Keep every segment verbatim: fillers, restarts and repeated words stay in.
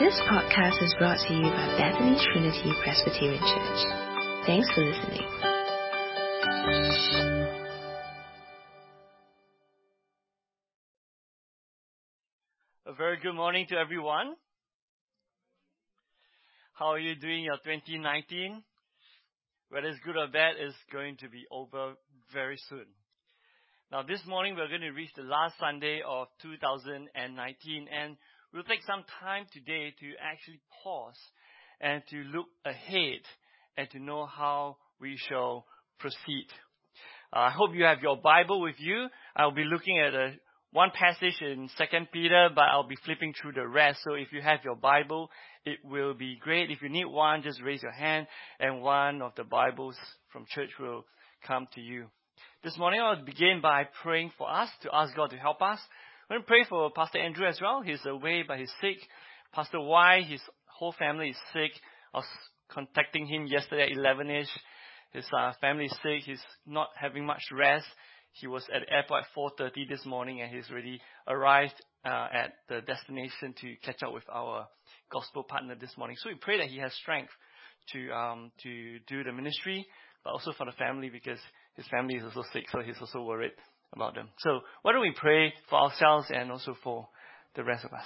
This podcast is brought to you by Bethany Trinity Presbyterian Church. Thanks for listening. A very good morning to everyone. How are you doing your twenty nineteen? Whether it's good or bad, it's going to be over very soon. Now this morning we're going to reach the last Sunday of two thousand nineteen, and we'll take some time today to actually pause and to look ahead and to know how we shall proceed. Uh, I hope you have your Bible with you. I'll be looking at a, one passage in Second Peter, but I'll be flipping through the rest. So if you have your Bible, it will be great. If you need one, just raise your hand and one of the Bibles from church will come to you. This morning I'll begin by praying for us, to ask God to help us. I'm going to pray for Pastor Andrew as well. He's away, but he's sick. Pastor Y, his whole family is sick. I was contacting him yesterday at eleven-ish. His uh, family is sick. He's not having much rest. He was at the airport at four thirty this morning, and he's already arrived uh, at the destination to catch up with our gospel partner this morning. So we pray that he has strength to um, to do the ministry, but also for the family, because his family is also sick, so he's also worried about them. So why don't we pray for ourselves and also for the rest of us,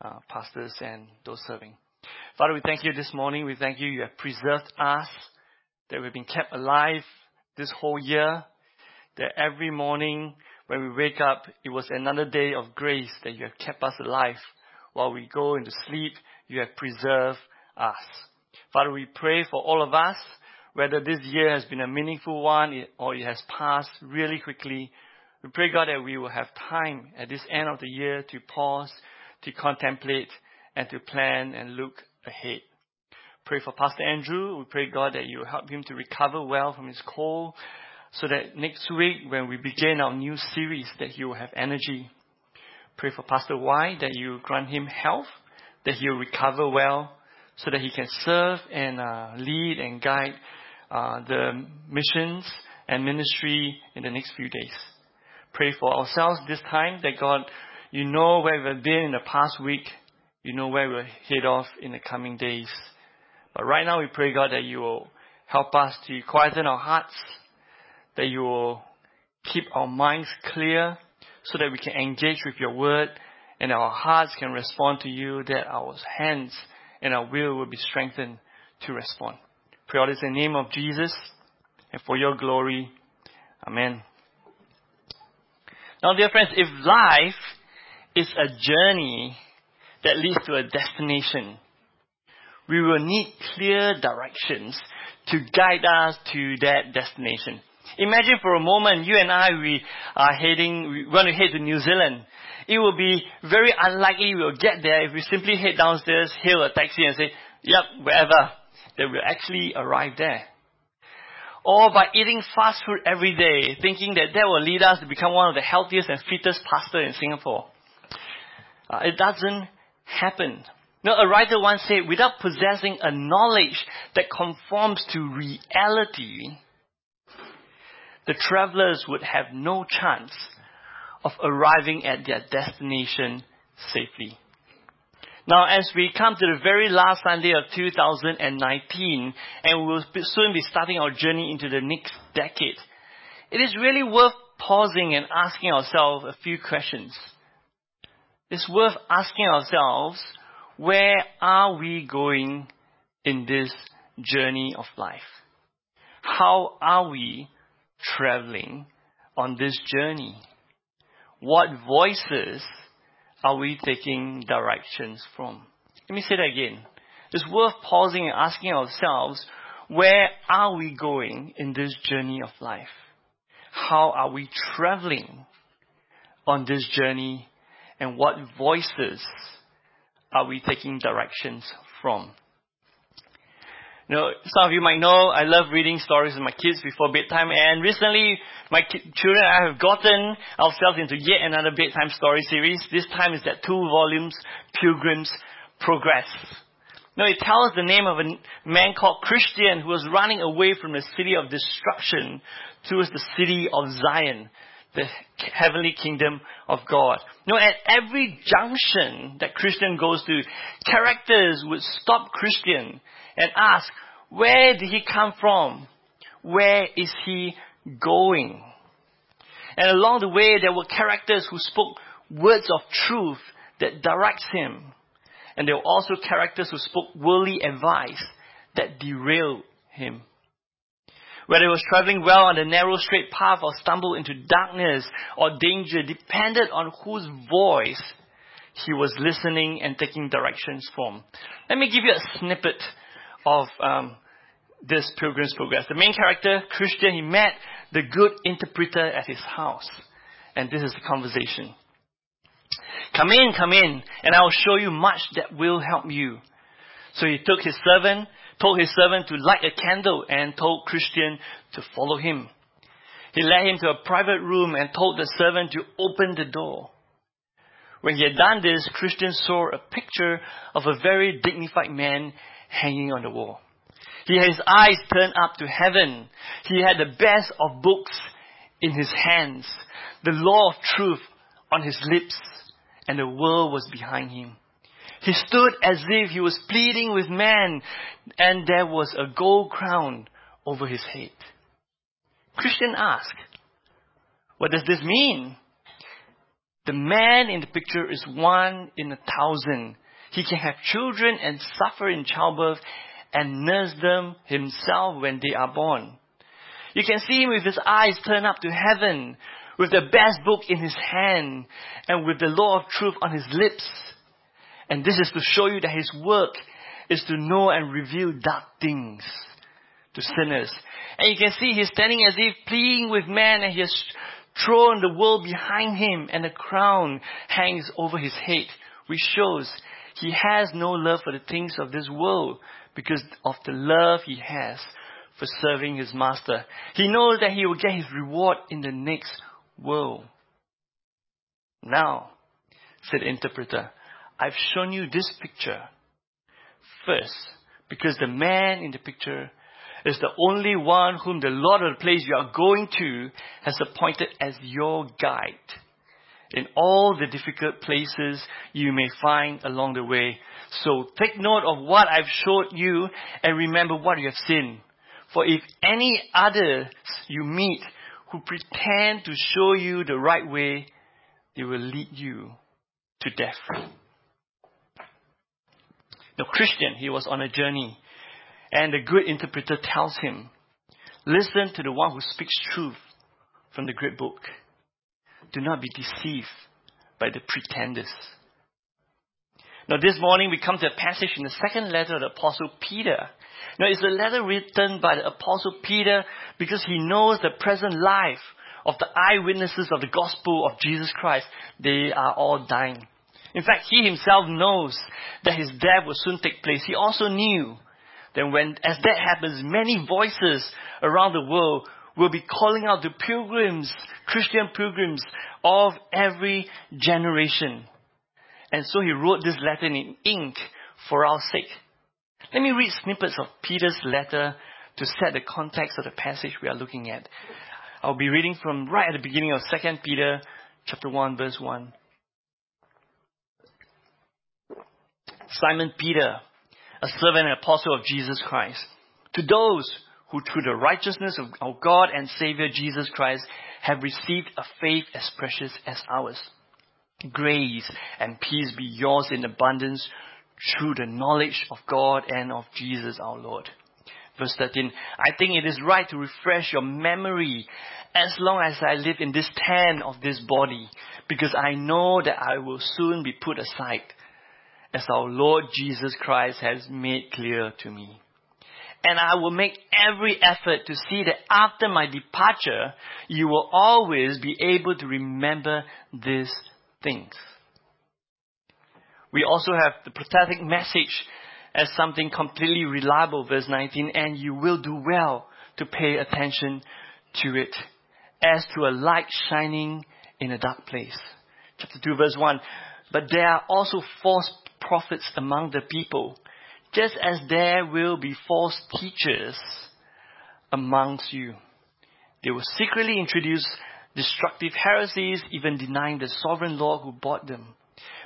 uh, pastors and those serving. Father, we thank you this morning. We thank you. You have preserved us, that we've been kept alive this whole year, that every morning when we wake up, it was another day of grace that you have kept us alive. While we go into sleep, you have preserved us. Father, we pray for all of us, whether this year has been a meaningful one or it has passed really quickly. We pray, God, that we will have time at this end of the year to pause, to contemplate, and to plan and look ahead. Pray for Pastor Andrew. We pray, God, that you will help him to recover well from his cold, so that next week when we begin our new series, that he will have energy. Pray for Pastor Y, that you grant him health, that he will recover well, so that he can serve and uh, lead and guide uh, the missions and ministry in the next few days. Pray for ourselves this time, that God, you know where we've been in the past week. You know where we'll head off in the coming days. But right now we pray, God, that you will help us to quieten our hearts, that you will keep our minds clear so that we can engage with your word and our hearts can respond to you, that our hands and our will will be strengthened to respond. Pray all this in the name of Jesus and for your glory. Amen. Now, dear friends, if life is a journey that leads to a destination, we will need clear directions to guide us to that destination. Imagine for a moment, you and I, we are heading, we want to head to New Zealand. It will be very unlikely we'll get there if we simply head downstairs, hail a taxi and say, yep, wherever, that we'll actually arrive there. Or by eating fast food every day, thinking that that will lead us to become one of the healthiest and fittest pastors in Singapore. Uh, it doesn't happen. Now, a writer once said, without possessing a knowledge that conforms to reality, the travelers would have no chance of arriving at their destination safely. Now, as we come to the very last Sunday of two thousand nineteen, and we'll soon be starting our journey into the next decade, it is really worth pausing and asking ourselves a few questions. It's worth asking ourselves, where are we going in this journey of life? How are we traveling on this journey? What voices are we taking directions from? Let me say that again. It's worth pausing and asking ourselves, where are we going in this journey of life? How are we traveling on this journey? And what voices are we taking directions from? Now, some of you might know I love reading stories with my kids before bedtime, and recently my ki- children and I have gotten ourselves into yet another bedtime story series. This time is that two volumes, Pilgrim's Progress. Now, it tells the name of a man called Christian who was running away from the city of destruction towards the city of Zion. the heavenly kingdom of God. You know, at every junction that Christian goes to, characters would stop Christian and ask, where did he come from? Where is he going? And along the way, there were characters who spoke words of truth that directs him. And there were also characters who spoke worldly advice that derailed him. Whether he was traveling well on the narrow straight path or stumbled into darkness or danger depended on whose voice he was listening and taking directions from. Let me give you a snippet of um, this Pilgrim's Progress. The main character, Christian, he met the good interpreter at his house. And this is the conversation. Come in, come in, and I will show you much that will help you. So he took his servant, told his servant to light a candle and told Christian to follow him. He led him to a private room and told the servant to open the door. When he had done this, Christian saw a picture of a very dignified man hanging on the wall. He had his eyes turned up to heaven. He had the best of books in his hands, the law of truth on his lips, and the world was behind him. He stood as if he was pleading with man, and there was a gold crown over his head. Christian asked, what does this mean? The man in the picture is one in a thousand. He can have children and suffer in childbirth and nurse them himself when they are born. You can see him with his eyes turned up to heaven, with the best book in his hand, and with the law of truth on his lips. And this is to show you that his work is to know and reveal dark things to sinners. And you can see he's standing as if pleading with man, and he has thrown the world behind him, and a crown hangs over his head, which shows he has no love for the things of this world because of the love he has for serving his master. He knows that he will get his reward in the next world. Now, said the interpreter, I've shown you this picture first because the man in the picture is the only one whom the Lord of the place you are going to has appointed as your guide in all the difficult places you may find along the way. So take note of what I've showed you and remember what you have seen. For if any others you meet who pretend to show you the right way, they will lead you to death. The Christian, he was on a journey, and the good interpreter tells him, listen to the one who speaks truth from the great book. Do not be deceived by the pretenders. Now this morning we come to a passage in the second letter of the Apostle Peter. Now it's a letter written by the Apostle Peter because he knows the present life of the eyewitnesses of the gospel of Jesus Christ. They are all dying. In fact, he himself knows that his death will soon take place. He also knew that when, as that happens, many voices around the world will be calling out to pilgrims, Christian pilgrims of every generation. And so he wrote this letter in ink for our sake. Let me read snippets of Peter's letter to set the context of the passage we are looking at. I'll be reading from right at the beginning of Second Peter chapter one, verse one. Simon Peter, a servant and apostle of Jesus Christ, to those who through the righteousness of our God and Savior Jesus Christ have received a faith as precious as ours. Grace and peace be yours in abundance through the knowledge of God and of Jesus our Lord. Verse thirteen, I think it is right to refresh your memory as long as I live in this tent of this body, because I know that I will soon be put aside, as our Lord Jesus Christ has made clear to me. And I will make every effort to see that after my departure, you will always be able to remember these things. We also have the prophetic message as something completely reliable, verse nineteen, and you will do well to pay attention to it as to a light shining in a dark place. Chapter two, verse one, but there are also false prophets among the people, just as there will be false teachers amongst you. They will secretly introduce destructive heresies, even denying the sovereign Lord who bought them,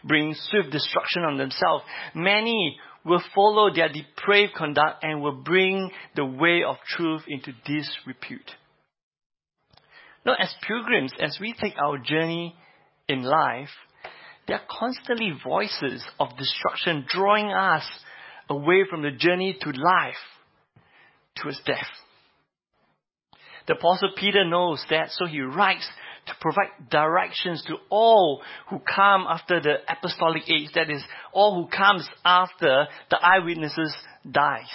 bringing swift destruction on themselves. Many will follow their depraved conduct and will bring the way of truth into disrepute. Now, as pilgrims, as we take our journey in life, there are constantly voices of destruction drawing us away from the journey to life, towards death. The Apostle Peter knows that, so he writes to provide directions to all who come after the apostolic age, that is, all who comes after the eyewitnesses dies.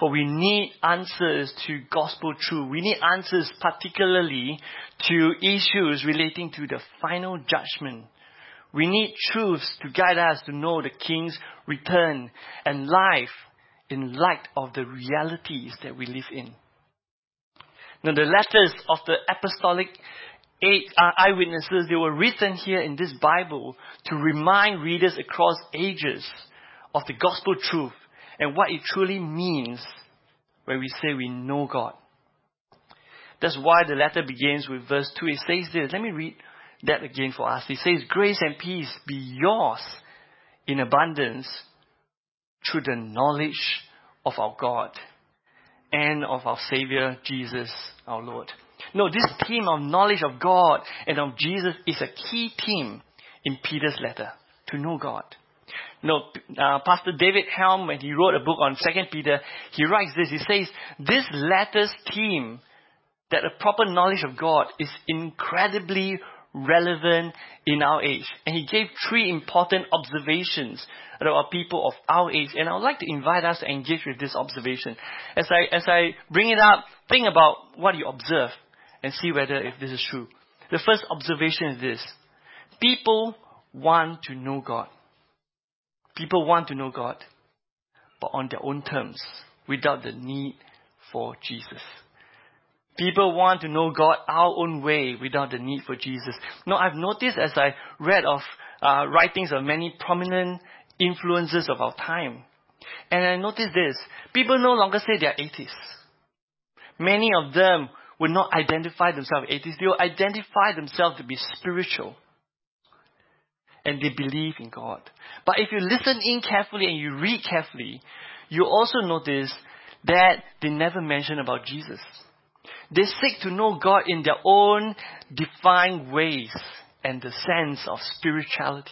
For we need answers to gospel truth. We need answers particularly to issues relating to the final judgment. We need truths to guide us to know the King's return and life in light of the realities that we live in. Now, the letters of the apostolic eight eyewitnesses, they were written here in this Bible to remind readers across ages of the gospel truth and what it truly means when we say we know God. That's why the letter begins with verse two. It says this. Let me read that again for us. It says, "Grace and peace be yours in abundance through the knowledge of our God and of our Savior, Jesus our Lord." No, this theme of knowledge of God and of Jesus is a key theme in Peter's letter, to know God. No, uh, Pastor David Helm, when he wrote a book on Second Peter, he writes this. He says, this letter's theme, that a proper knowledge of God, is incredibly relevant in our age. And he gave three important observations about people of our age. And I would like to invite us to engage with this observation. As I, as I bring it up, think about what you observe and see whether if this is true. The first observation is this. People want to know God. People want to know God, but on their own terms, without the need for Jesus. People want to know God our own way, without the need for Jesus. Now, I've noticed as I read of uh, writings of many prominent influences of our time, and I noticed this, people no longer say they're atheists. Many of them would not identify themselves as atheists. They will identify themselves to be spiritual. And they believe in God. But if you listen in carefully and you read carefully, you also notice that they never mention about Jesus. They seek to know God in their own defined ways and the sense of spirituality.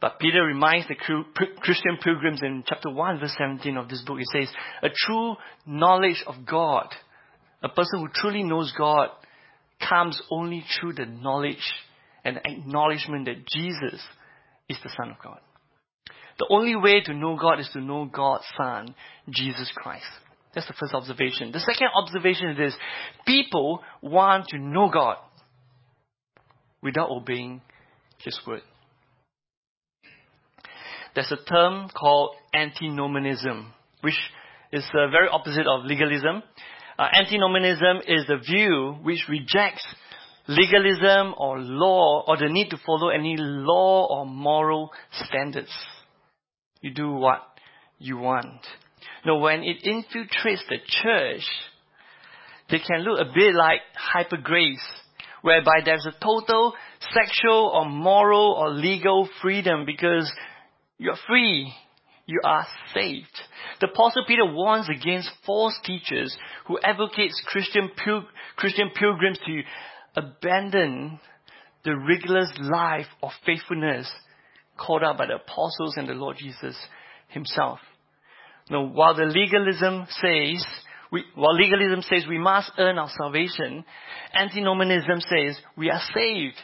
But Peter reminds the Christian pilgrims in chapter one, verse seventeen of this book, it says, a true knowledge of God, a person who truly knows God, comes only through the knowledge and acknowledgement that Jesus is the Son of God. The only way to know God is to know God's Son, Jesus Christ. That's the first observation. The second observation is this. People want to know God without obeying His word. There's a term called antinomianism, which is the very opposite of legalism. Uh, antinomianism is the view which rejects legalism or law or the need to follow any law or moral standards. You do what you want. Now, when it infiltrates the church, they can look a bit like hyper grace, whereby there's a total sexual or moral or legal freedom because you're free. You are saved. The Apostle Peter warns against false teachers who advocates Christian, pil- Christian pilgrims to abandon the rigorous life of faithfulness called out by the apostles and the Lord Jesus himself. Now, while the legalism says, we, while legalism says we must earn our salvation, antinomianism says we are saved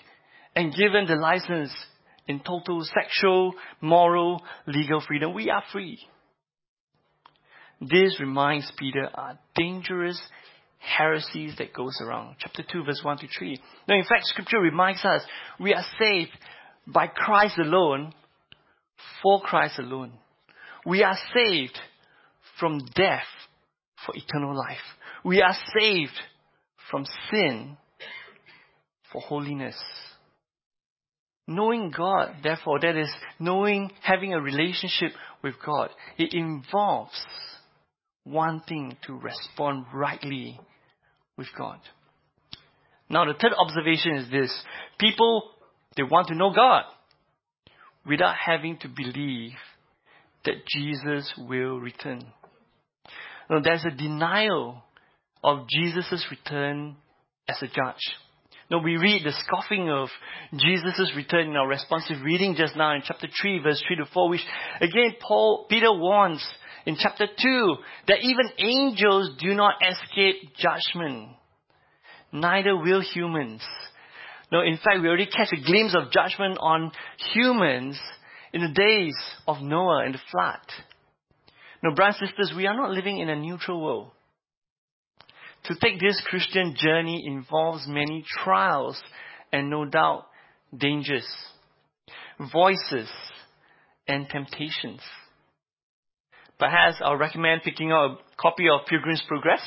and given the license in total sexual, moral, legal freedom. We are free. This reminds Peter are dangerous heresies that goes around. Chapter two, verse one to three. Now, in fact, Scripture reminds us we are saved by Christ alone, for Christ alone. We are saved from death for eternal life. We are saved from sin for holiness. Knowing God, therefore, that is, knowing, having a relationship with God, it involves wanting to respond rightly with God. Now, the third observation is this. People, they want to know God without having to believe that Jesus will return. Now, there's a denial of Jesus' return as a judge. Now, we read the scoffing of Jesus' return in our responsive reading just now in chapter three, verse three to four, which again, Paul, Peter warns in chapter two that even angels do not escape judgment. Neither will humans. Now, in fact, we already catch a glimpse of judgment on humans in the days of Noah and the flood. Now, brothers and sisters, we are not living in a neutral world. To take this Christian journey involves many trials and no doubt dangers, voices and temptations. Perhaps I'll recommend picking up a copy of Pilgrim's Progress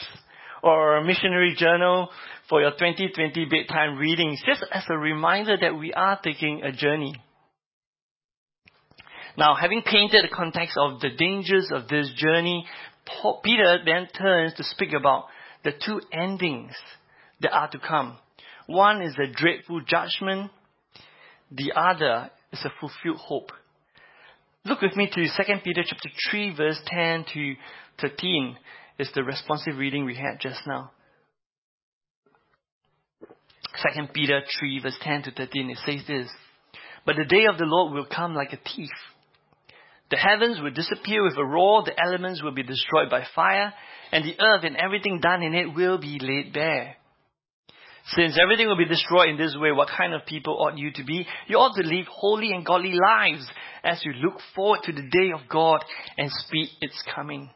or a missionary journal for your twenty twenty bedtime readings, just as a reminder that we are taking a journey. Now, having painted the context of the dangers of this journey, Paul, Peter then turns to speak about the two endings that are to come. One is a dreadful judgment. The other is a fulfilled hope. Look with me to Second Peter chapter three, verse ten to thirteen. It's the responsive reading we had just now. Second Peter three, verse ten to thirteen, it says this. But the day of the Lord will come like a thief. The heavens will disappear with a roar, the elements will be destroyed by fire, and the earth and everything done in it will be laid bare. Since everything will be destroyed in this way, what kind of people ought you to be? You ought to live holy and godly lives as you look forward to the day of God and speed its coming.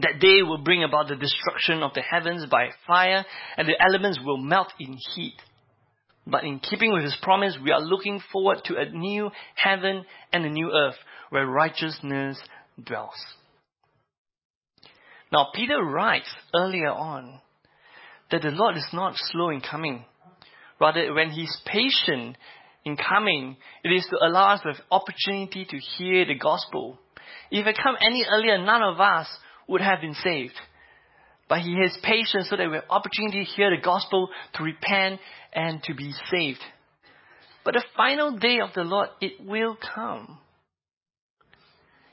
That day will bring about the destruction of the heavens by fire, and the elements will melt in heat. But in keeping with his promise, we are looking forward to a new heaven and a new earth where righteousness dwells. Now, Peter writes earlier on that the Lord is not slow in coming. Rather, when he is patient in coming, it is to allow us the opportunity to hear the gospel. If it come any earlier, none of us would have been saved. But he has patience so that we have opportunity to hear the gospel, to repent, and to be saved. But the final day of the Lord, it will come.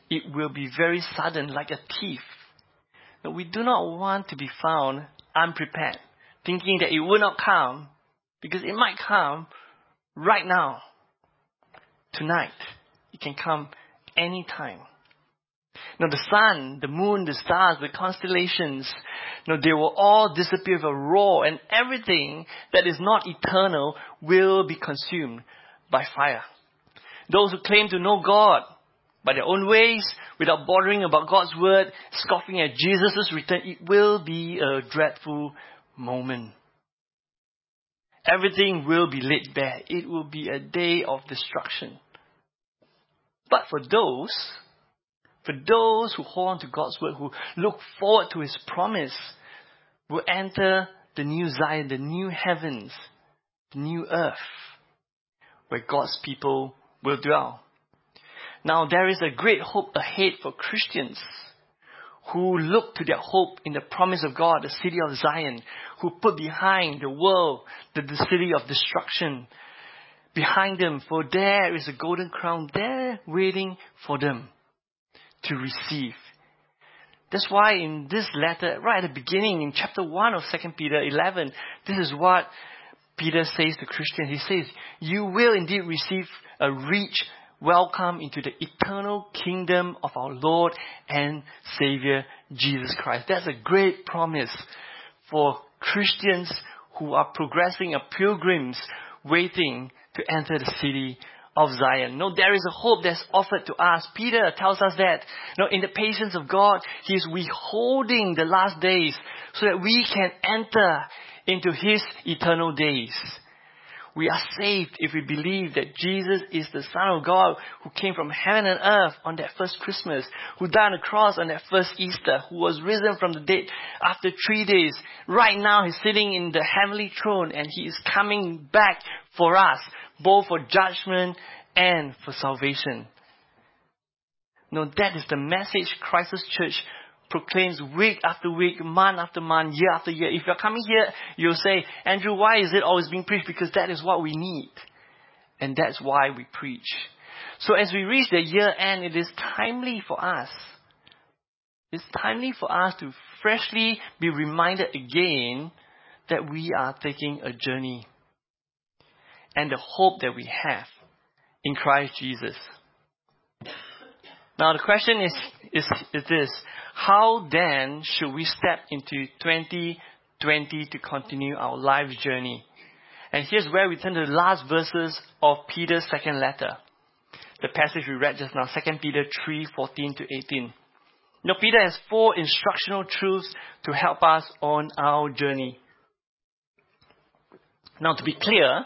It will be very sudden, like a thief. Now, we do not want to be found unprepared, thinking that it will not come, because it might come right now. Tonight, it can come anytime. Now, the sun, the moon, the stars, the constellations, now they will all disappear with a roar, and everything that is not eternal will be consumed by fire. Those who claim to know God by their own ways, without bothering about God's word, scoffing at Jesus' return, it will be a dreadful moment. Everything will be laid bare. It will be a day of destruction. But for those... For those who hold on to God's word, who look forward to his promise, will enter the new Zion, the new heavens, the new earth, where God's people will dwell. Now, there is a great hope ahead for Christians who look to their hope in the promise of God, the city of Zion, who put behind the world, the, the city of destruction, behind them, for there is a golden crown there waiting for them to receive. That's why in this letter, right at the beginning, in chapter one of Second Peter eleven, this is what Peter says to Christians. He says, you will indeed receive a rich welcome into the eternal kingdom of our Lord and Savior, Jesus Christ. That's a great promise for Christians who are progressing, are pilgrims waiting to enter the city of Zion. No, there is a hope that's offered to us. Peter tells us that, no, in the patience of God, he is withholding the last days so that we can enter into his eternal days. We are saved if we believe that Jesus is the Son of God who came from heaven and earth on that first Christmas, who died on the cross on that first Easter, who was risen from the dead after three days. Right now, he's sitting in the heavenly throne and he is coming back for us, both for judgment and for salvation. Now, that is the message Christ's church proclaims week after week, month after month, year after year. If you're coming here, you'll say, Andrew, why is it always being preached? Because that is what we need. And that's why we preach. So as we reach the year end, it is timely for us. It's timely for us to freshly be reminded again that we are taking a journey and the hope that we have in Christ Jesus. Now the question is, is, is this. How then should we step into twenty twenty to continue our life journey? And here's where we turn to the last verses of Peter's second letter. The passage we read just now, Second Peter three, fourteen to eighteen. Now, Peter has four instructional truths to help us on our journey. Now, to be clear,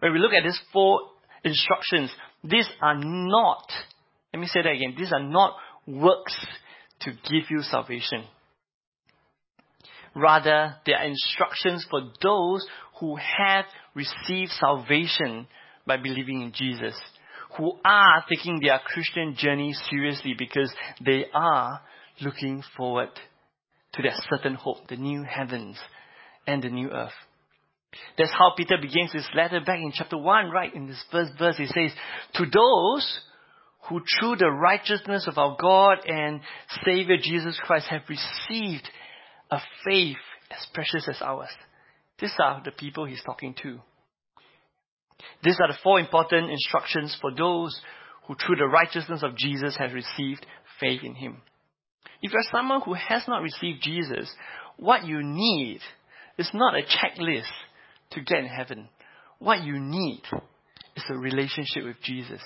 when we look at these four instructions, these are not, let me say that again, these are not works to give you salvation. Rather, they are instructions for those who have received salvation by believing in Jesus, who are taking their Christian journey seriously because they are looking forward to that certain hope, the new heavens and the new earth. That's how Peter begins his letter back in chapter one, right in this first verse. He says, to those who through the righteousness of our God and Savior Jesus Christ have received a faith as precious as ours. These are the people he's talking to. These are the four important instructions for those who through the righteousness of Jesus have received faith in him. If you're someone who has not received Jesus, what you need is not a checklist to get in heaven. What you need is a relationship with Jesus.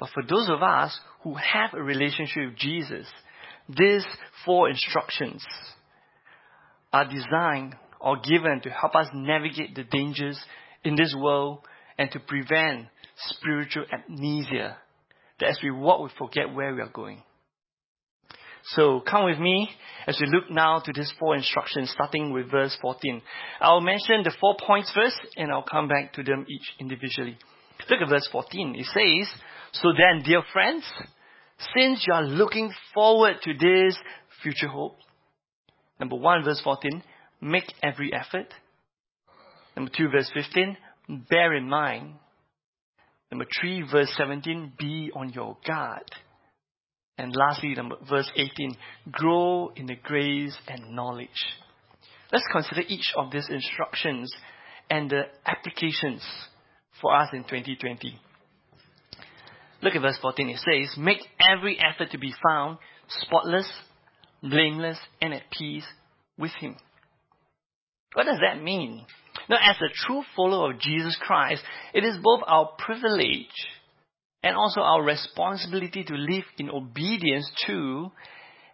But for those of us who have a relationship with Jesus, these four instructions are designed or given to help us navigate the dangers in this world, and to prevent spiritual amnesia, that as we walk, we forget where we are going. So come with me as we look now to these four instructions, starting with verse fourteen. I'll mention the four points first, and I'll come back to them each individually. Look at verse fourteen. It says, so then, dear friends, since you are looking forward to this future hope, number one, verse fourteen, make every effort. Number two, verse fifteen, bear in mind. Number three, verse seventeen, be on your guard. And lastly, number, verse eighteen, grow in the grace and knowledge. Let's consider each of these instructions and the applications for us in twenty twenty. Look at verse fourteen. It says, make every effort to be found spotless, blameless, and at peace with him. What does that mean? Now, as a true follower of Jesus Christ, it is both our privilege and also our responsibility to live in obedience to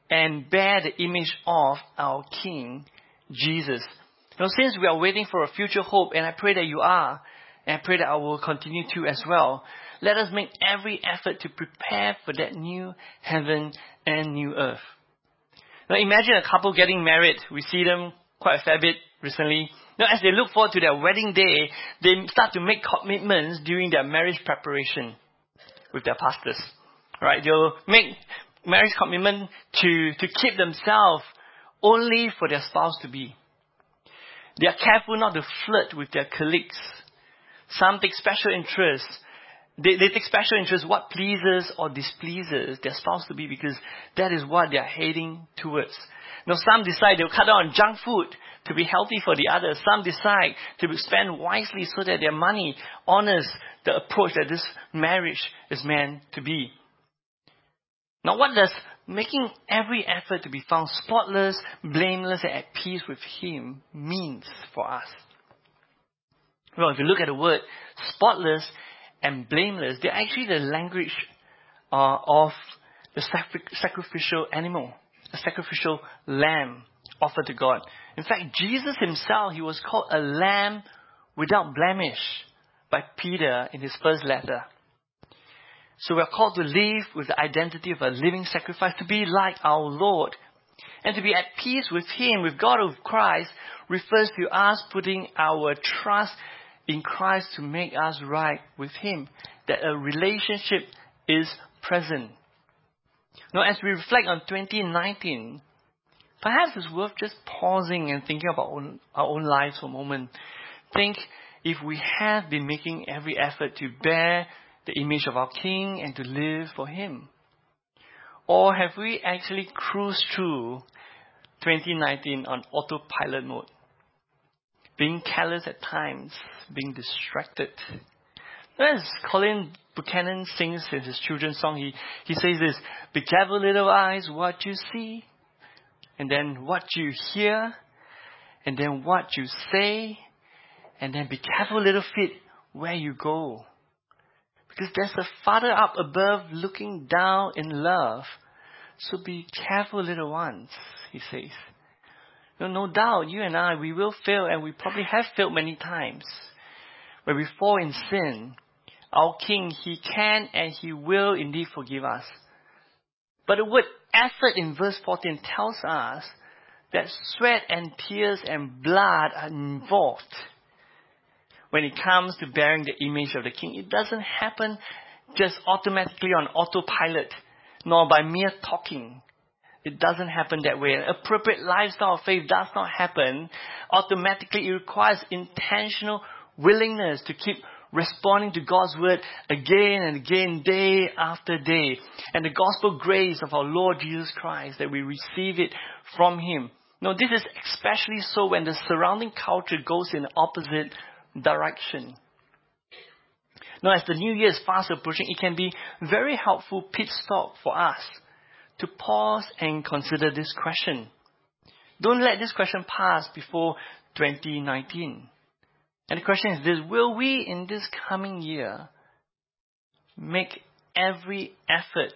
and bear the image of our King, Jesus. Now, since we are waiting for a future hope, and I pray that you are, and I pray that I will continue to as well, let us make every effort to prepare for that new heaven and new earth. Now, imagine a couple getting married. We see them quite a fair bit recently. Now, as they look forward to their wedding day, they start to make commitments during their marriage preparation with their pastors. Right? They'll make marriage commitment to, to keep themselves only for their spouse-to-be. They are careful not to flirt with their colleagues. Some take special interest. They, they take special interest what pleases or displeases their spouse-to-be because that is what they are heading towards. Now, some decide they'll cut down on junk food to be healthy for the others. Some decide to spend wisely so that their money honors the approach that this marriage is meant to be. Now, what does making every effort to be found spotless, blameless, and at peace with him means for us? Well, if you look at the word spotless and blameless, they're actually the language uh, of the sac- sacrificial animal. A sacrificial lamb offered to God. In fact, Jesus himself, he was called a lamb without blemish by Peter in his first letter. So we're called to live with the identity of a living sacrifice, to be like our Lord. And to be at peace with him, with God, with Christ, refers to us putting our trust in Christ to make us right with him. That a relationship is present. Now, as we reflect on twenty nineteen, perhaps it's worth just pausing and thinking about our own, our own lives for a moment. Think if we have been making every effort to bear the image of our King and to live for Him. Or have we actually cruised through twenty nineteen on autopilot mode? Being callous at times, being distracted. As Colin Buchanan sings in his children's song, he, he says this, "Be careful, little eyes, what you see, and then what you hear, and then what you say, and then be careful, little feet, where you go." Because there's a Father up above looking down in love. So be careful, little ones, he says. No, no doubt, you and I, we will fail, and we probably have failed many times. When we fall in sin, our King, He can and He will indeed forgive us. But the word effort in verse fourteen tells us that sweat and tears and blood are involved. When it comes to bearing the image of the King, it doesn't happen just automatically on autopilot, nor by mere talking. It doesn't happen that way. An appropriate lifestyle of faith does not happen automatically. It requires intentional willingness to keep responding to God's word again and again, day after day. And the gospel grace of our Lord Jesus Christ, that we receive it from Him. Now, this is especially so when the surrounding culture goes in the opposite direction. Now, as the new year is fast approaching, it can be very helpful pit stop for us to pause and consider this question. Don't let this question pass before twenty nineteen. And the question is this: will we in this coming year make every effort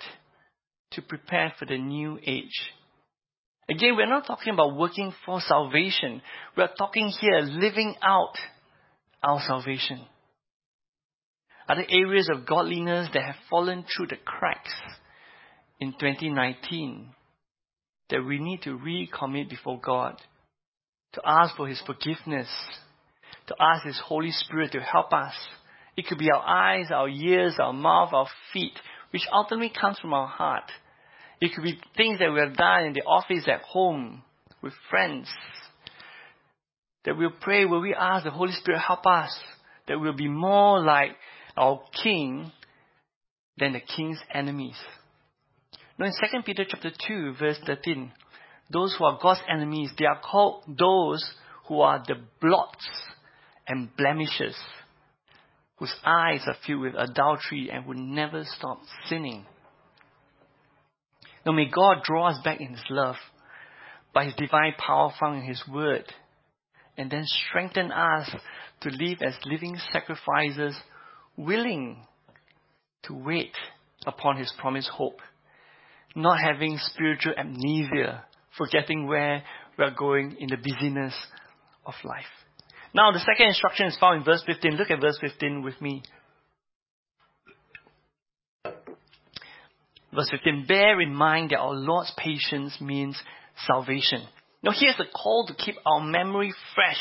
to prepare for the new age? Again, we're not talking about working for salvation. We're talking here living out our salvation. Are there areas of godliness that have fallen through the cracks in twenty nineteen that we need to recommit before God, to ask for His forgiveness, to ask His Holy Spirit to help us? It could be our eyes, our ears, our mouth, our feet, which ultimately comes from our heart. It could be things that we have done in the office, at home, with friends. That we'll pray, will we ask the Holy Spirit help us, that we'll be more like our King than the King's enemies. Now in Second Peter chapter two, verse thirteen, those who are God's enemies, they are called those who are the blots and blemishes, whose eyes are filled with adultery and who never stop sinning. Now may God draw us back in His love by His divine power found in His word, and then strengthen us to live as living sacrifices, willing to wait upon His promised hope, not having spiritual amnesia, forgetting where we are going in the busyness of life. Now, the second instruction is found in verse fifteen. Look at verse fifteen with me. Verse fifteen, bear in mind that our Lord's patience means salvation. Now, here's the call to keep our memory fresh.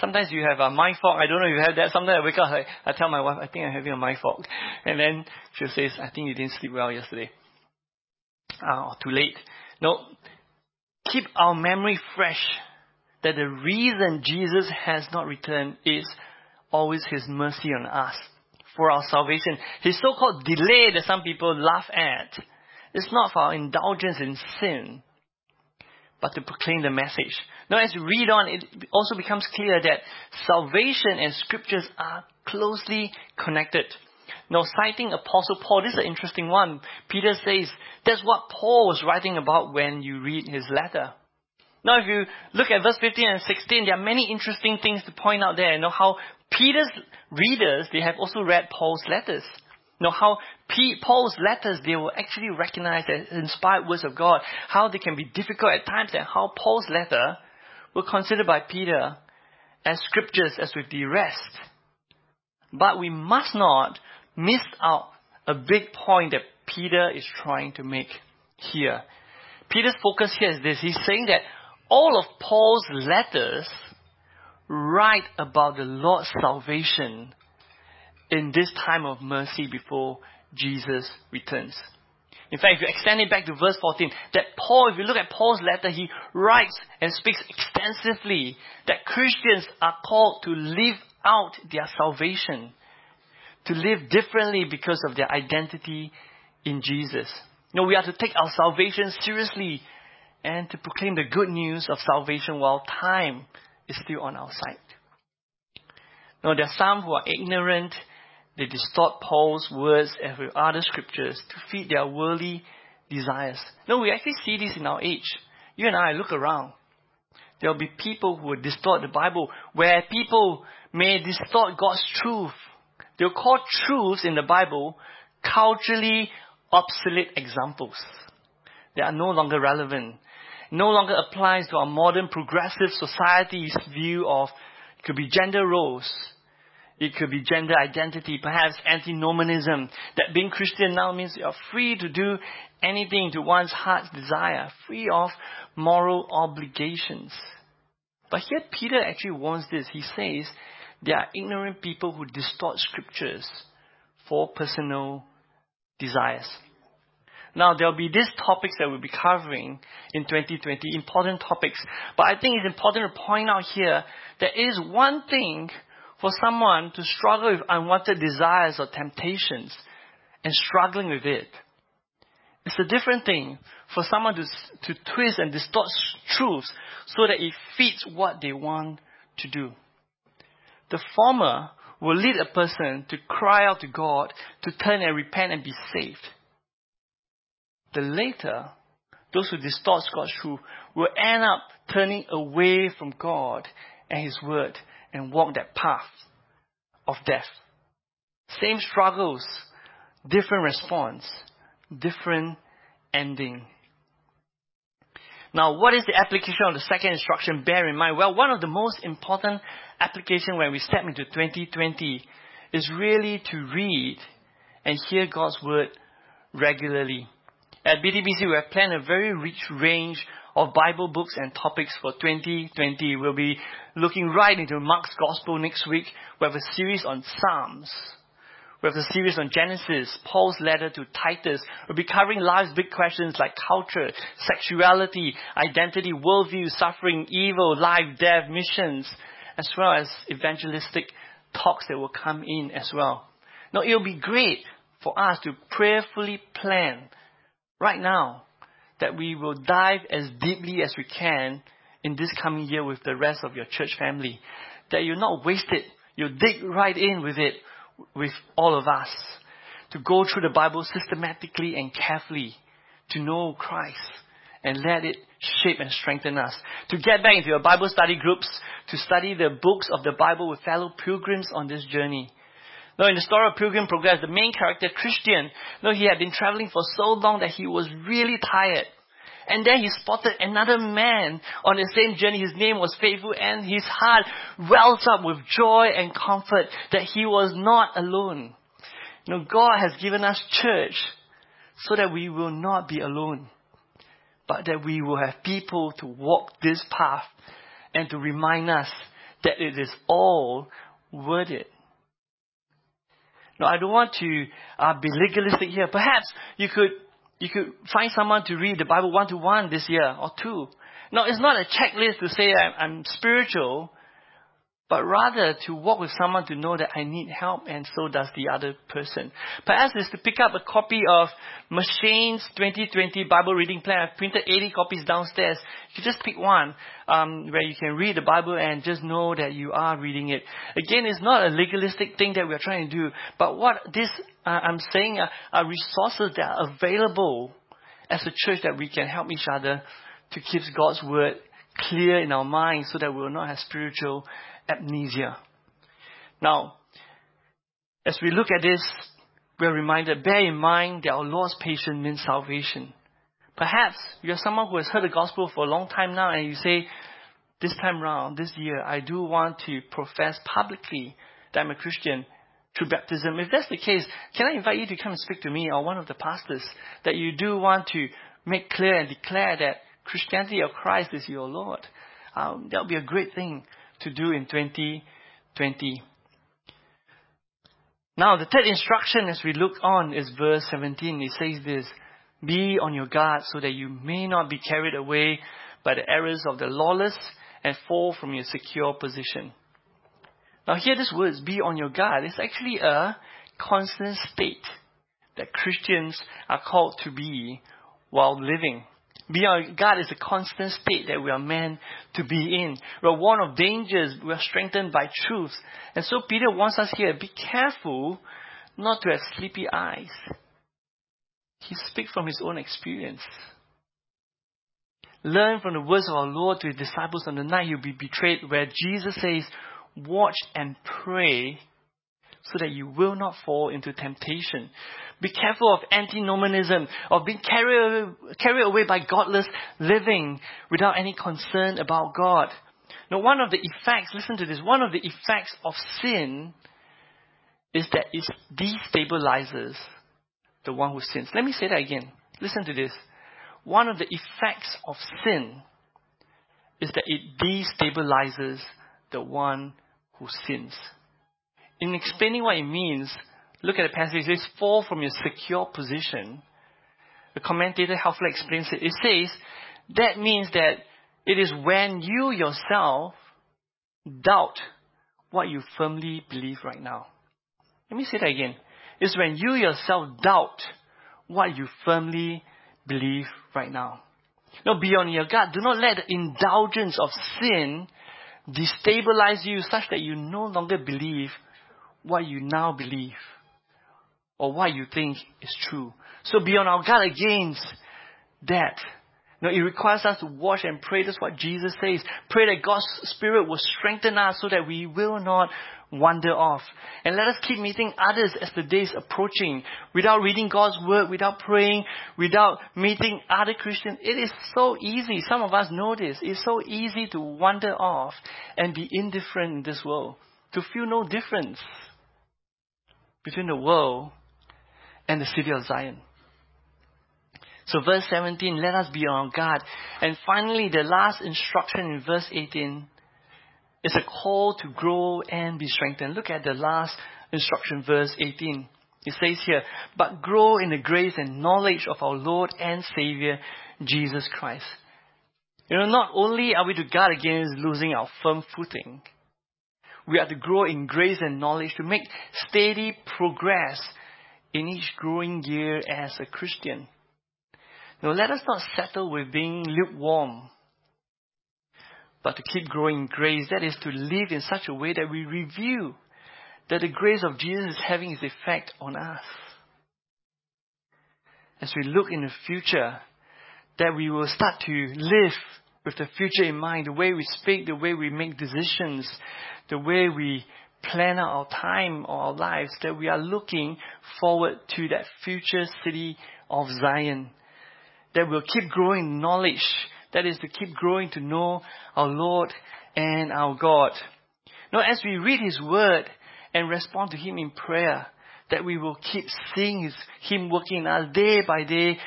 Sometimes you have a mind fog. I don't know if you have that. Sometimes I wake up, I, I tell my wife, I think I'm having a mind fog. And then she says, I think you didn't sleep well yesterday. Ah, or too late. No, keep our memory fresh that the reason Jesus has not returned is always His mercy on us for our salvation. His so-called delay that some people laugh at is not for our indulgence in sin, but to proclaim the message. Now, as you read on, it also becomes clear that salvation and scriptures are closely connected. Now, citing Apostle Paul, this is an interesting one. Peter says, that's what Paul was writing about when you read his letter. Now, if you look at verse fifteen and sixteen, there are many interesting things to point out there. Now, how Peter's readers, they have also read Paul's letters. Now, how P- Paul's letters, they were actually recognized as inspired words of God, how they can be difficult at times, and how Paul's letter were considered by Peter as scriptures as with the rest. But we must not miss out a big point that Peter is trying to make here. Peter's focus here is this. He's saying that all of Paul's letters write about the Lord's salvation in this time of mercy before Jesus returns. In fact, if you extend it back to verse fourteen, that Paul, if you look at Paul's letter, he writes and speaks extensively that Christians are called to live out their salvation, to live differently because of their identity in Jesus. You know, we are to take our salvation seriously and to proclaim the good news of salvation while time is still on our side. Now, there are some who are ignorant. They distort Paul's words and with other scriptures to feed their worldly desires. No, we actually see this in our age. You and I look around. There will be people who will distort the Bible, where people may distort God's truth. They'll call truths in the Bible culturally obsolete examples. They are no longer relevant. No longer applies to our modern progressive society's view of, it could be gender roles. It could be gender identity, perhaps antinomianism, that being Christian now means you are free to do anything to one's heart's desire, free of moral obligations. But here Peter actually warns this. He says, there are ignorant people who distort scriptures for personal desires. Now, there will be these topics that we'll be covering in twenty twenty, important topics. But I think it's important to point out here, there is one thing for someone to struggle with unwanted desires or temptations and struggling with it. It's a different thing for someone to to twist and distort truths so that it fits what they want to do. The former will lead a person to cry out to God, to turn and repent and be saved. The latter, those who distort God's truth, will end up turning away from God and His word and walk that path of death. Same struggles, different response, different ending. Now, what is the application of the second instruction? Bear in mind, well, one of the most important applications when we step into twenty twenty is really to read and hear God's word regularly. At B T P C, we have planned a very rich range of Bible books and topics for twenty twenty. We'll be looking right into Mark's Gospel next week. We have a series on Psalms. We have a series on Genesis, Paul's letter to Titus. We'll be covering life's big questions like culture, sexuality, identity, worldview, suffering, evil, life, death, missions, as well as evangelistic talks that will come in as well. Now, it'll be great for us to prayerfully plan right now that we will dive as deeply as we can in this coming year with the rest of your church family. That you'll not waste it. You'll dig right in with it, with all of us. To go through the Bible systematically and carefully. To know Christ and let it shape and strengthen us. To get back into your Bible study groups. To study the books of the Bible with fellow pilgrims on this journey. Now, in the story of Pilgrim's Progress, the main character, Christian, no, he had been traveling for so long that he was really tired. And then he spotted another man on the same journey. His name was Faithful, and his heart wells up with joy and comfort that he was not alone. You know, God has given us church so that we will not be alone, but that we will have people to walk this path and to remind us that it is all worth it. Now, I don't want to uh, be legalistic here. Perhaps you could you could find someone to read the Bible one-to-one this year or two. Now, it's not a checklist to say I'm, I'm spiritual, but rather to walk with someone to know that I need help and so does the other person. Perhaps it's to pick up a copy of Machane's twenty twenty Bible reading plan. I've printed eighty copies downstairs. You just pick one um, where you can read the Bible and just know that you are reading it. Again, it's not a legalistic thing that we're trying to do, but what this uh, I'm saying are, are resources that are available as a church that we can help each other to keep God's word clear in our minds so that we will not have spiritual amnesia. Now, as we look at this, we're reminded, bear in mind that our Lord's patience means salvation. Perhaps you're someone who has heard the gospel for a long time now and you say, this time round, this year, I do want to profess publicly that I'm a Christian through baptism. If that's the case, can I invite you to come and speak to me or one of the pastors that you do want to make clear and declare that Christianity or Christ is your Lord? Um, that would be a great thing to do in twenty twenty. Now, the third instruction as we look on is verse seventeen. It says this, Be on your guard so that you may not be carried away by the errors of the lawless and fall from your secure position. Now here, this word, be on your guard, is actually a constant state that Christians are called to be while living. Be on your guard is a constant state that we are meant to be in. We are warned of dangers. We are strengthened by truths. And so Peter wants us here, be careful not to have sleepy eyes. He speaks from his own experience. Learn from the words of our Lord to his disciples on the night he will be betrayed, where Jesus says, watch and pray so that you will not fall into temptation. Be careful of antinomianism, of being carried, carried away by godless living without any concern about God. Now, one of the effects, listen to this, one of the effects of sin is that it destabilizes the one who sins. Let me say that again. Listen to this. One of the effects of sin is that it destabilizes the one who sins. In explaining what it means, look at the passage. It says, fall from your secure position. The commentator helpfully explains it. It says, that means that it is when you yourself doubt what you firmly believe right now. Let me say that again. It's when you yourself doubt what you firmly believe right now. Now, be on your guard. Do not let the indulgence of sin destabilize you such that you no longer believe what you now believe or what you think is true. So be on our guard against that. Now, it requires us to watch and pray. That's what Jesus says. Pray that God's Spirit will strengthen us so that we will not wander off. And let us keep meeting others as the day is approaching. Without reading God's Word, without praying, without meeting other Christians, it is so easy. Some of us know this. It's so easy to wander off and be indifferent in this world, to feel no difference between the world and the city of Zion. So verse seventeen, let us be on our guard. And finally, the last instruction in verse eighteen is a call to grow and be strengthened. Look at the last instruction, verse eighteen. It says here, but grow in the grace and knowledge of our Lord and Savior, Jesus Christ. You know, not only are we to guard against losing our firm footing, we are to grow in grace and knowledge to make steady progress in each growing year as a Christian. Now, let us not settle with being lukewarm, but to keep growing in grace. That is to live in such a way that we review that the grace of Jesus is having its effect on us. As we look in the future, that we will start to live with the future in mind, the way we speak, the way we make decisions, the way we plan out our time or our lives, that we are looking forward to that future city of Zion. That we'll keep growing in knowledge. That is to keep growing to know our Lord and our God. Now, as we read His Word and respond to Him in prayer, that we will keep seeing His, Him working in us day by day,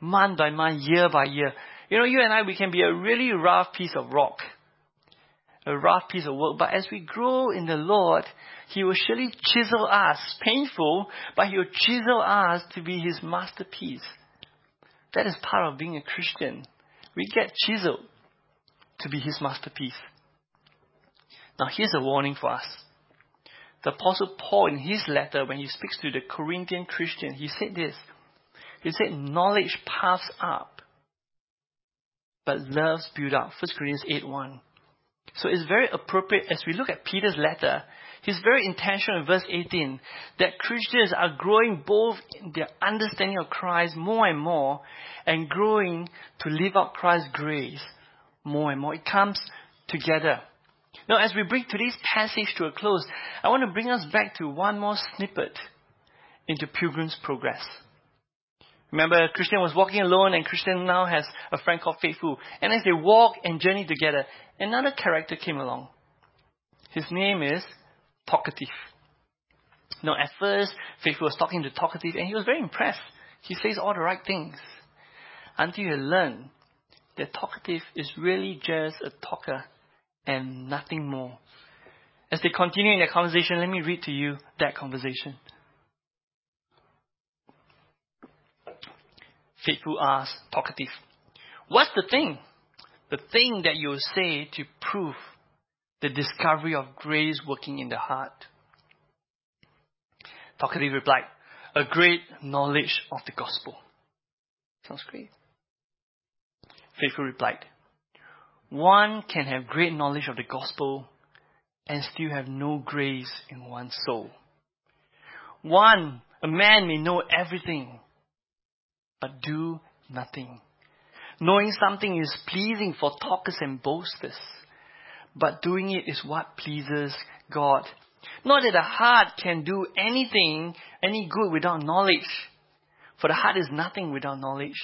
month by month, year by year. You know, you and I, we can be a really rough piece of rock, a rough piece of work. But as we grow in the Lord, He will surely chisel us. Painful, but He will chisel us to be His masterpiece. That is part of being a Christian. We get chiseled to be His masterpiece. Now, here's a warning for us. The Apostle Paul, in his letter, when he speaks to the Corinthian Christian, he said this. He said, knowledge puffs up, but love's built up. First Corinthians eight one. So it's very appropriate as we look at Peter's letter. He's very intentional in verse eighteen that Christians are growing both in their understanding of Christ more and more and growing to live out Christ's grace more and more. It comes together. Now, as we bring today's passage to a close, I want to bring us back to one more snippet into Pilgrim's Progress. Remember, Christian was walking alone, and Christian now has a friend called Faithful. And as they walk and journey together, another character came along. His name is Talkative. Now, at first, Faithful was talking to Talkative, and he was very impressed. He says all the right things. Until he learned that Talkative is really just a talker and nothing more. As they continue in their conversation, let me read to you that conversation. Faithful asked Talkative, "What's the thing? The thing that you'll say to prove the discovery of grace working in the heart?" Talkative replied, "A great knowledge of the gospel." Sounds great. Faithful replied, "One can have great knowledge of the gospel and still have no grace in one's soul. One, a man may know everything, but do nothing. Knowing something is pleasing for talkers and boasters, but doing it is what pleases God. Not that the heart can do anything, any good without knowledge. For the heart is nothing without knowledge.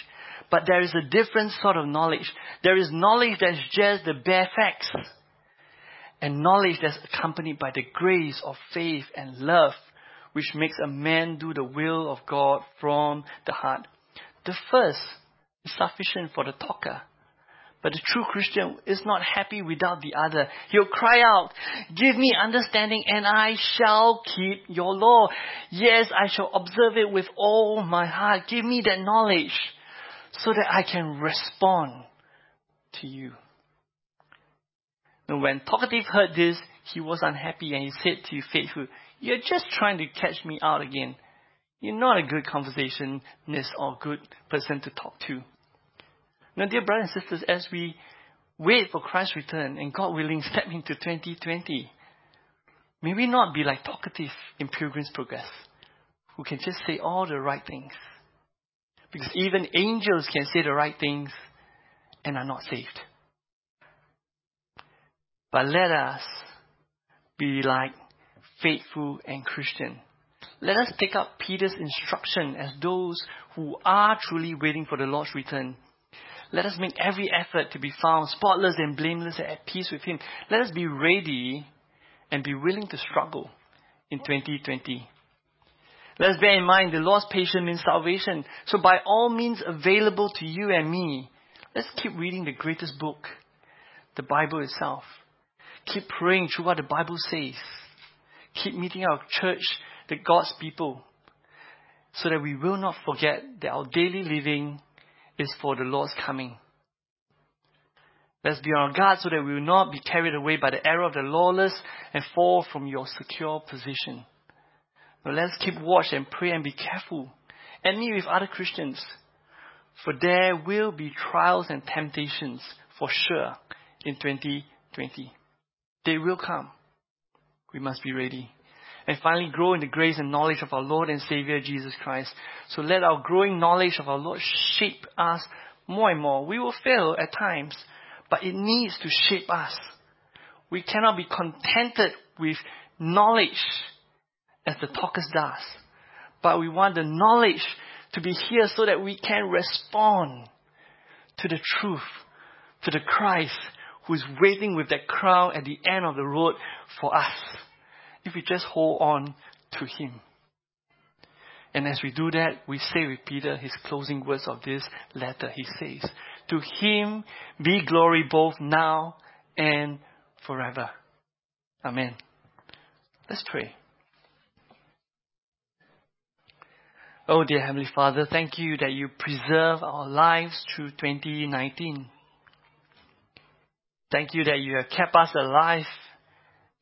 But there is a different sort of knowledge. There is knowledge that's just the bare facts, and knowledge that's accompanied by the grace of faith and love, which makes a man do the will of God from the heart. The first is sufficient for the talker, but the true Christian is not happy without the other. He'll cry out, 'Give me understanding, and I shall keep your law. Yes, I shall observe it with all my heart. Give me that knowledge so that I can respond to you.'" Now, when Talkative heard this, he was unhappy, and he said to Faithful, "You're just trying to catch me out again. You're not a good conversationist or good person to talk to." Now, dear brothers and sisters, as we wait for Christ's return and, God willing, step into twenty twenty, may we not be like Talkative in Pilgrim's Progress, who can just say all the right things. Because even angels can say the right things and are not saved. But let us be like Faithful and Christian. Let us take up Peter's instruction as those who are truly waiting for the Lord's return. Let us make every effort to be found spotless and blameless and at peace with Him. Let us be ready and be willing to struggle in twenty twenty. Let us bear in mind the Lord's patience means salvation. So by all means available to you and me, let's keep reading the greatest book, the Bible itself. Keep praying through what the Bible says. Keep meeting our church, the God's people, so that we will not forget that our daily living is for the Lord's coming. Let's be on our guard so that we will not be carried away by the error of the lawless and fall from your secure position. But let's keep watch and pray and be careful and meet with other Christians, for there will be trials and temptations for sure in twenty twenty. They will come. We must be ready. And finally, grow in the grace and knowledge of our Lord and Savior, Jesus Christ. So let our growing knowledge of our Lord shape us more and more. We will fail at times, but it needs to shape us. We cannot be contented with knowledge as the talkers does, but we want the knowledge to be here so that we can respond to the truth, to the Christ who is waiting with that crown at the end of the road for us, if we just hold on to Him. And as we do that, we say with Peter his closing words of this letter. He says, "To Him be glory both now and forever." Amen. Let's pray. Oh, dear Heavenly Father, thank you that you preserve our lives through twenty nineteen. Thank you that you have kept us alive,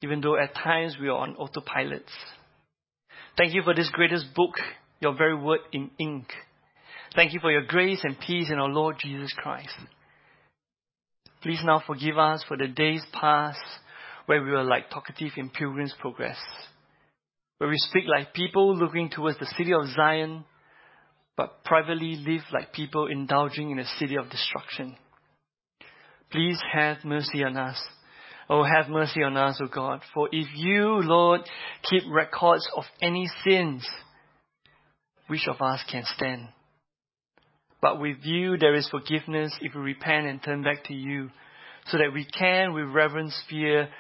even though at times we are on autopilots. Thank you for this greatest book, your very word in ink. Thank you for your grace and peace in our Lord Jesus Christ. Please now forgive us for the days past where we were like Talkative in Pilgrim's Progress, where we speak like people looking towards the city of Zion, but privately live like people indulging in a city of destruction. Please have mercy on us. Oh, have mercy on us, O God. For if you, Lord, keep records of any sins, which of us can stand? But with you there is forgiveness if we repent and turn back to you, so that we can, with reverent fear,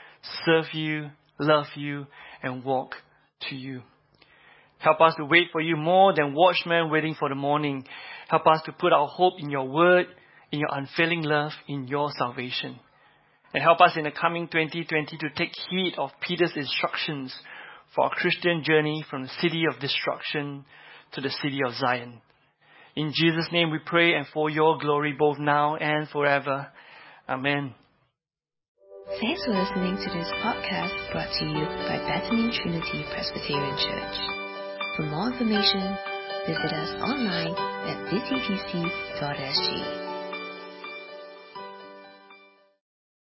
serve you, love you, and walk to you. Help us to wait for you more than watchmen waiting for the morning. Help us to put our hope in your word, in your unfailing love, in your salvation. And help us in the coming twenty twenty to take heed of Peter's instructions for our Christian journey from the city of destruction to the city of Zion. In Jesus' name we pray, and for your glory both now and forever. Amen. Thanks for listening to this podcast brought to you by Bethany Trinity Presbyterian Church. For more information, visit us online at b t p c dot s g.